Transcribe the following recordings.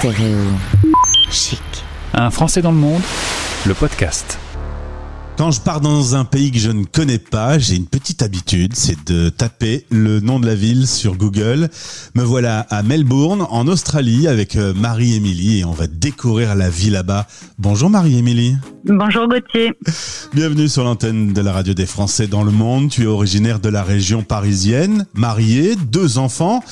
Stéréo chic. Un Français dans le monde, le podcast. Quand je pars dans un pays que je ne connais pas, j'ai une petite habitude, c'est de taper le nom de la ville sur Google. Me voilà à Melbourne, en Australie, avec Marie-Émilie et on va découvrir la vie là-bas. Bonjour Marie-Émilie. Bonjour Gauthier. Bienvenue sur l'antenne de la radio des Français dans le monde. Tu es originaire de la région parisienne, mariée, 2 enfants.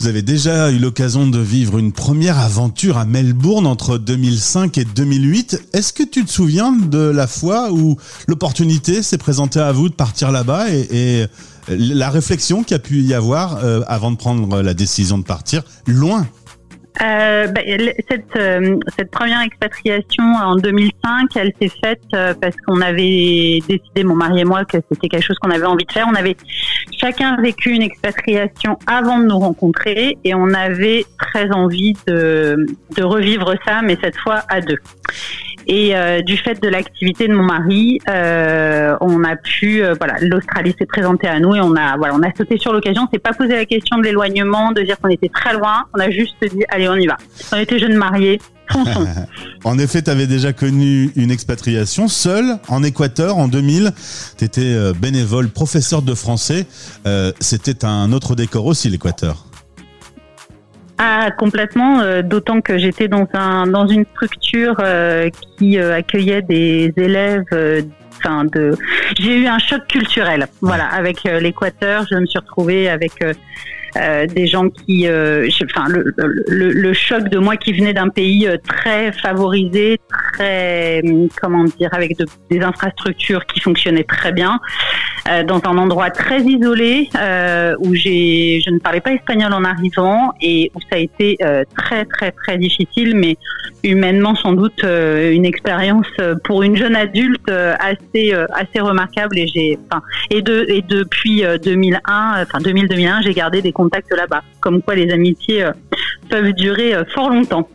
Vous avez déjà eu l'occasion de vivre une première aventure à Melbourne entre 2005 et 2008. Est-ce que tu te souviens de la fois où l'opportunité s'est présentée à vous de partir là-bas et la réflexion qu'il y a pu y avoir avant de prendre la décision de partir loin ? Cette première expatriation en 2005, elle s'est faite parce qu'on avait décidé, mon mari et moi, que c'était quelque chose qu'on avait envie de faire. On avait chacun vécu une expatriation avant de nous rencontrer et on avait très envie de revivre ça, mais cette fois à 2. Et du fait de l'activité de mon mari, on a pu, l'Australie s'est présentée à nous et on a sauté sur l'occasion. On s'est pas posé la question de l'éloignement, de dire qu'on était très loin. On a juste dit, allez, on y va. On était jeunes mariés. En effet, tu avais déjà connu une expatriation seule en Équateur en 2000. Tu étais bénévole, professeur de français. C'était un autre décor aussi, l'Équateur. Ah, complètement, d'autant que j'étais dans une structure qui accueillait des élèves. J'ai eu un choc culturel. Voilà, avec l'Équateur, je me suis retrouvée avec des gens qui, le choc de moi qui venait d'un pays très favorisé, très, avec des infrastructures qui fonctionnaient très bien, dans un endroit très isolé où je ne parlais pas espagnol en arrivant et où ça a été très très très difficile, mais humainement sans doute une expérience pour une jeune adulte assez remarquable et depuis 2000-2001, j'ai gardé des contacts là-bas. Comme quoi, les amitiés peuvent durer fort longtemps.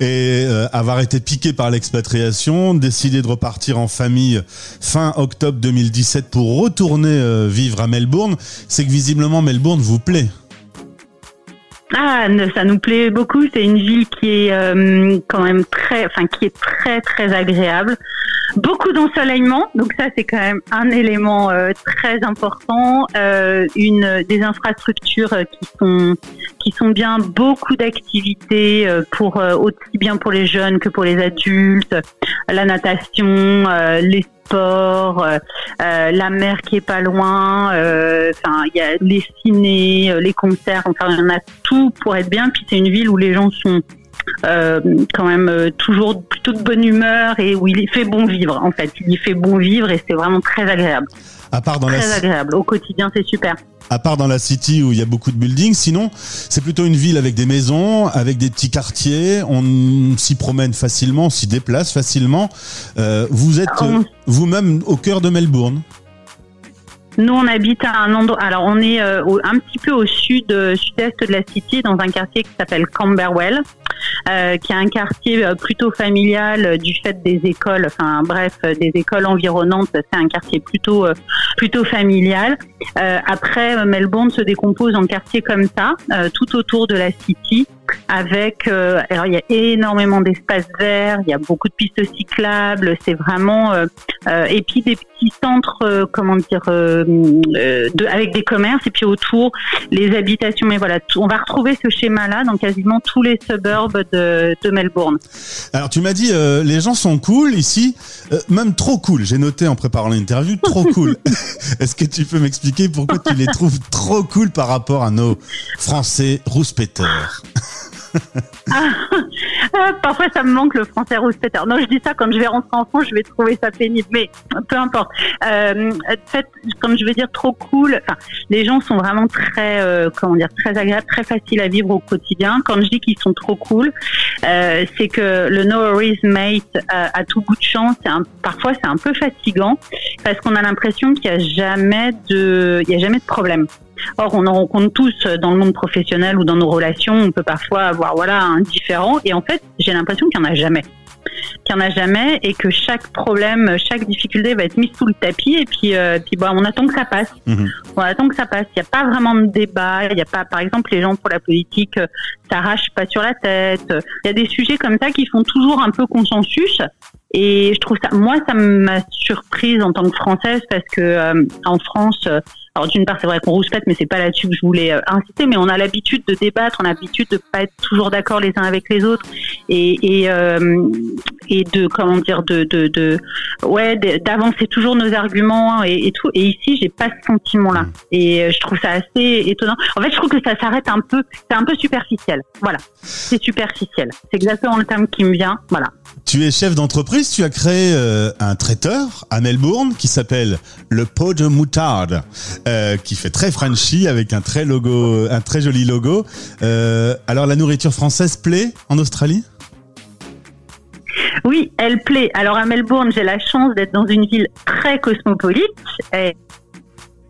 Et avoir été piqué par l'expatriation, décidé de repartir en famille fin octobre 2017 pour retourner vivre à Melbourne, c'est que visiblement Melbourne vous plaît. Ah, ça nous plaît beaucoup. C'est une ville qui est quand même très très agréable. Beaucoup d'ensoleillement, donc ça c'est quand même un élément très important. Des infrastructures qui sont bien, beaucoup d'activités pour aussi bien pour les jeunes que pour les adultes. La natation, les sports, la mer qui est pas loin. Il y a les ciné, les concerts. Enfin, on a tout pour être bien. Puis c'est une ville où les gens sont quand même toujours plutôt de bonne humeur et où il y fait bon vivre en fait. Il y fait bon vivre et c'est vraiment très agréable. Agréable. Au quotidien, c'est super. À part dans la city où il y a beaucoup de buildings, sinon, c'est plutôt une ville avec des maisons, avec des petits quartiers. On s'y promène facilement, on s'y déplace facilement. Vous êtes vous-même au cœur de Melbourne. Nous, on habite à un endroit. Alors, on est un petit peu au sud-est de la city, dans un quartier qui s'appelle Camberwell, qui est un quartier plutôt familial du fait des écoles. Enfin, bref, des écoles environnantes. C'est un quartier plutôt familial. Après, Melbourne se décompose en quartiers comme ça, tout autour de la city. Avec, il y a énormément d'espaces verts, il y a beaucoup de pistes cyclables, c'est vraiment, et puis des petits centres, avec des commerces, et puis autour, les habitations. Mais voilà, on va retrouver ce schéma-là dans quasiment tous les suburbs de Melbourne. Alors, tu m'as dit, les gens sont cool ici, même trop cool. J'ai noté en préparant l'interview, trop cool. Est-ce que tu peux m'expliquer pourquoi tu les trouves trop cool par rapport à nos Français rouspéteurs? Parfois ça me manque le français rouspéteur. Non, je dis ça, quand je vais rentrer en France je vais trouver ça pénible, mais peu importe. Comme je veux dire, trop cool, les gens sont vraiment très très agréables, très faciles à vivre au quotidien. Quand je dis qu'ils sont trop cool, c'est que le no worries mate à tout bout de champ, parfois c'est un peu fatigant parce qu'on a l'impression qu'il n'y a jamais de problème. Or, on en rencontre tous dans le monde professionnel ou dans nos relations. On peut parfois avoir un différent. Et en fait, j'ai l'impression qu'il n'y en a jamais. qu'il n'y en a jamais et que chaque problème, chaque difficulté va être mise sous le tapis et puis bah, on attend que ça passe. Mmh. On attend que ça passe. Il n'y a pas vraiment de débat. Il n'y a pas, par exemple, les gens pour la politique s'arrachent pas sur la tête. Il y a des sujets comme ça qui font toujours un peu consensus. Et je trouve ça, moi, ça m'a surprise en tant que Française parce que en France, alors d'une part c'est vrai qu'on rouspète, mais c'est pas là-dessus que je voulais insister. Mais on a l'habitude de débattre, on a l'habitude de pas être toujours d'accord les uns avec les autres et de comment dire d'avancer toujours nos arguments et tout. Et ici, j'ai pas ce sentiment-là. Et je trouve ça assez étonnant. En fait, je trouve que ça s'arrête un peu. C'est un peu superficiel. Voilà, c'est superficiel. C'est exactement le terme qui me vient. Voilà. Tu es chef d'entreprise, tu as créé un traiteur à Melbourne qui s'appelle Le pot de moutarde, qui fait très Frenchy avec un très joli logo. Alors la nourriture française plaît en Australie ? Oui, elle plaît. Alors à Melbourne, j'ai la chance d'être dans une ville très cosmopolite.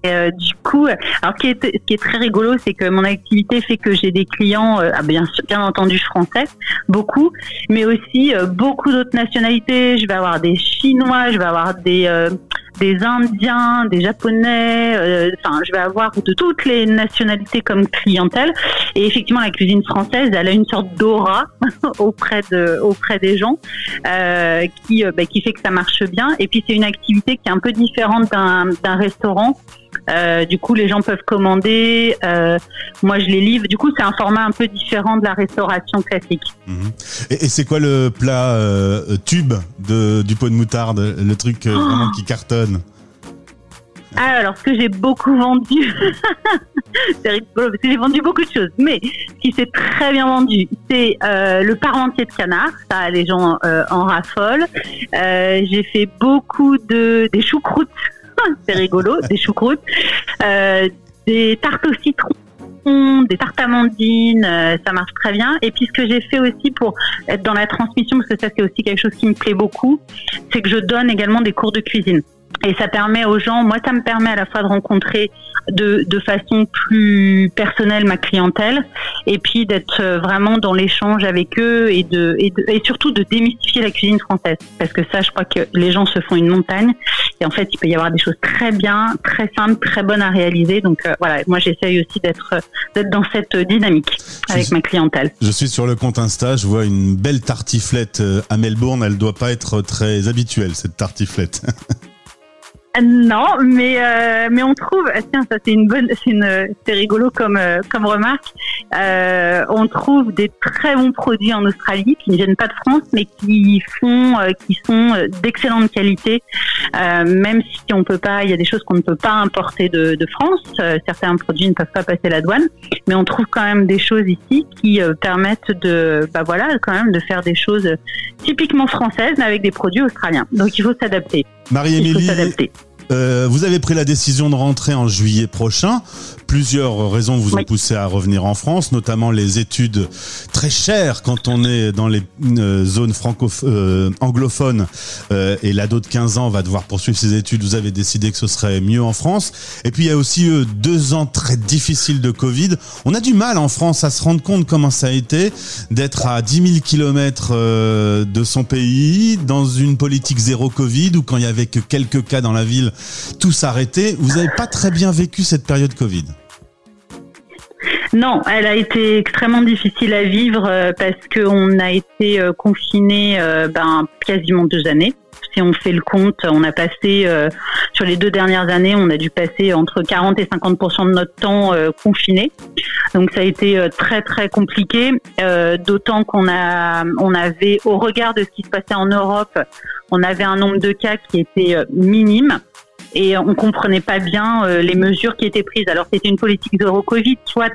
Et du coup, alors ce qui est très rigolo, c'est que mon activité fait que j'ai des clients, bien entendu français, beaucoup, mais aussi beaucoup d'autres nationalités. Je vais avoir des Chinois, je vais avoir des Indiens, des Japonais, enfin, je vais avoir de toutes les nationalités comme clientèle. Et effectivement, la cuisine française, elle a une sorte d'aura auprès des gens, qui fait que ça marche bien. Et puis, c'est une activité qui est un peu différente d'un restaurant. Du coup, les gens peuvent commander. Moi, je les livre. Du coup, c'est un format un peu différent de la restauration classique. Mmh. Et c'est quoi le plat tube du pot de moutarde, le truc vraiment qui cartonne? Alors, ce que j'ai beaucoup vendu, c'est rigolo parce que j'ai vendu beaucoup de choses. Mais ce qui s'est très bien vendu, c'est le parmentier de canard. Ça, les gens en raffolent. J'ai fait beaucoup des choucroutes. C'est rigolo, des choucroutes, des tartes au citron, des tartes amandines, ça marche très bien. Et puis ce que j'ai fait aussi pour être dans la transmission, parce que ça c'est aussi quelque chose qui me plaît beaucoup, c'est que je donne également des cours de cuisine. Et ça permet aux gens, moi ça me permet à la fois de rencontrer de façon plus personnelle ma clientèle et puis d'être vraiment dans l'échange avec eux et surtout de démystifier la cuisine française. Parce que ça, je crois que les gens se font une montagne et en fait il peut y avoir des choses très bien, très simples, très bonnes à réaliser. Donc voilà, moi j'essaye aussi d'être dans cette dynamique avec ma clientèle. Je suis sur le compte Insta, je vois une belle tartiflette à Melbourne, elle doit pas être très habituelle cette tartiflette. Non, mais on trouve, tiens, ça c'est rigolo comme remarque. On trouve des très bons produits en Australie qui ne viennent pas de France, mais qui sont d'excellente qualité. Même si on peut pas, il y a des choses qu'on ne peut pas importer de France. Certains produits ne peuvent pas passer la douane, mais on trouve quand même des choses ici qui permettent quand même de faire des choses typiquement françaises, mais avec des produits australiens. Donc il faut s'adapter. Marie-Émilie, vous avez pris la décision de rentrer en juillet prochain. Plusieurs raisons vous ont poussé à revenir en France, notamment les études très chères quand on est dans les zones anglophones. Et l'ado de 15 ans va devoir poursuivre ses études. Vous avez décidé que ce serait mieux en France. Et puis, il y a aussi 2 ans très difficiles de Covid. On a du mal en France à se rendre compte comment ça a été d'être à 10 000 kilomètres de son pays, dans une politique zéro Covid, où quand il n'y avait que quelques cas dans la ville, tout s'arrêtait. Vous n'avez pas très bien vécu cette période Covid. Non, elle a été extrêmement difficile à vivre parce qu'on a été confinés quasiment 2 années. Si on fait le compte, on a passé, sur les 2 dernières années, on a dû passer entre 40 et 50% de notre temps confiné. Donc ça a été très très compliqué, d'autant qu'on avait, au regard de ce qui se passait en Europe, on avait un nombre de cas qui était minime. Et on comprenait pas bien les mesures qui étaient prises. Alors c'était une politique zéro Covid, soit,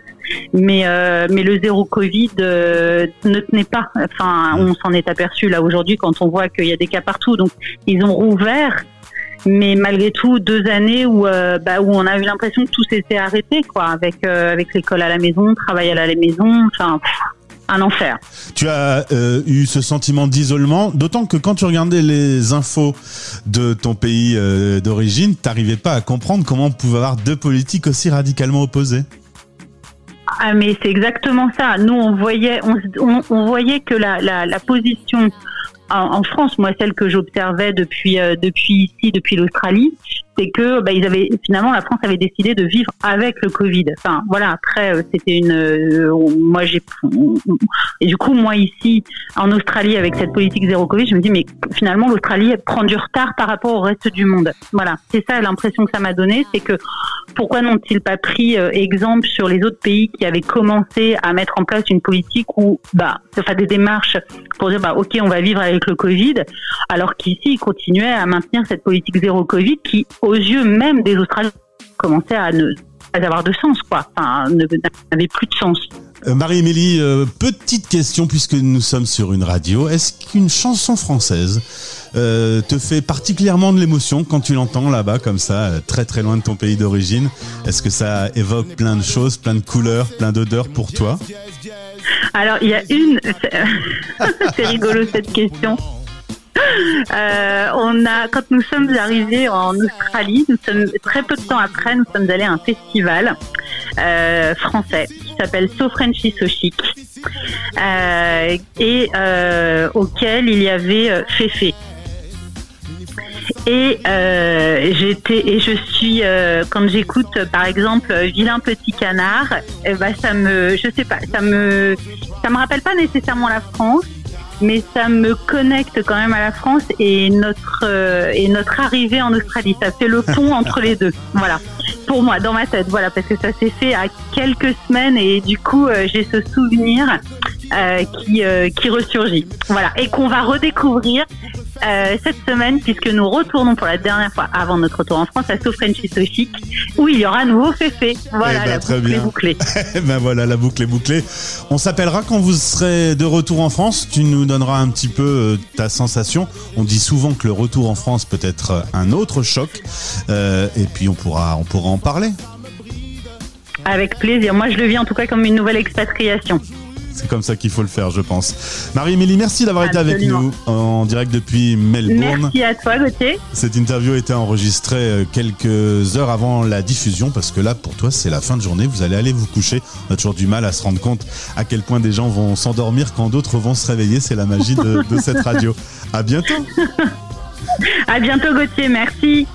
mais le zéro Covid ne tenait pas. Enfin, on s'en est aperçu là aujourd'hui quand on voit qu'il y a des cas partout. Donc ils ont rouvert, mais malgré tout 2 années où on a eu l'impression que tout s'était arrêté, quoi, avec l'école à la maison, travail à la maison, enfin. Un enfer. Tu as eu ce sentiment d'isolement, d'autant que quand tu regardais les infos de ton pays d'origine, t'arrivais pas à comprendre comment on pouvait avoir 2 politiques aussi radicalement opposées. Ah mais c'est exactement ça. Nous on voyait que la position en France, moi, celle que j'observais depuis ici, depuis l'Australie, c'est que finalement la France avait décidé de vivre avec le Covid. Enfin voilà, après c'était moi ici en Australie avec cette politique zéro Covid, je me dis mais finalement l'Australie prend du retard par rapport au reste du monde. Voilà, c'est ça l'impression que ça m'a donnée, c'est que pourquoi n'ont-ils pas pris exemple sur les autres pays qui avaient commencé à mettre en place une politique où des démarches pour dire OK, on va vivre avec le Covid, alors qu'ici ils continuaient à maintenir cette politique zéro Covid qui aux yeux même des Australiens, commençait à ne pas avoir de sens, quoi. Enfin, n'avait plus de sens. Marie-Émilie, petite question, puisque nous sommes sur une radio. Est-ce qu'une chanson française te fait particulièrement de l'émotion quand tu l'entends là-bas, comme ça, très très loin de ton pays d'origine? Est-ce que ça évoque plein de choses, plein de couleurs, plein d'odeurs pour toi? Alors, il y a une... C'est rigolo cette question. Quand nous sommes arrivés en Australie, très peu de temps après, nous sommes allés à un festival français qui s'appelle So Frenchy So Chic et auquel il y avait Féfé. Quand j'écoute par exemple Vilain Petit Canard, ça me rappelle pas nécessairement la France. Mais ça me connecte quand même à la France et notre arrivée en Australie. Ça fait le pont entre les deux. Voilà. Pour moi, dans ma tête. Voilà. Parce que ça s'est fait à quelques semaines et du coup, j'ai ce souvenir qui ressurgit. Voilà. Et qu'on va redécouvrir cette semaine puisque nous retournons pour la dernière fois avant notre retour en France à So Frenchy So Chic où il y aura à nouveau Féfé. Voilà, la boucle est bouclée. Voilà, la boucle est bouclée. On s'appellera quand vous serez de retour en France. Tu nous donneras un petit peu ta sensation. On dit souvent que le retour en France peut être un autre choc et puis on pourra en parler. Avec plaisir. Moi, je le vis en tout cas comme une nouvelle expatriation. C'est comme ça qu'il faut le faire, je pense. Marie-Émilie, merci d'avoir été avec nous en direct depuis Melbourne. Merci à toi, Gauthier. Cette interview a été enregistrée quelques heures avant la diffusion parce que là, pour toi, c'est la fin de journée. Vous allez aller vous coucher. On a toujours du mal à se rendre compte à quel point des gens vont s'endormir quand d'autres vont se réveiller. C'est la magie de cette radio. À bientôt. À bientôt, Gauthier. Merci.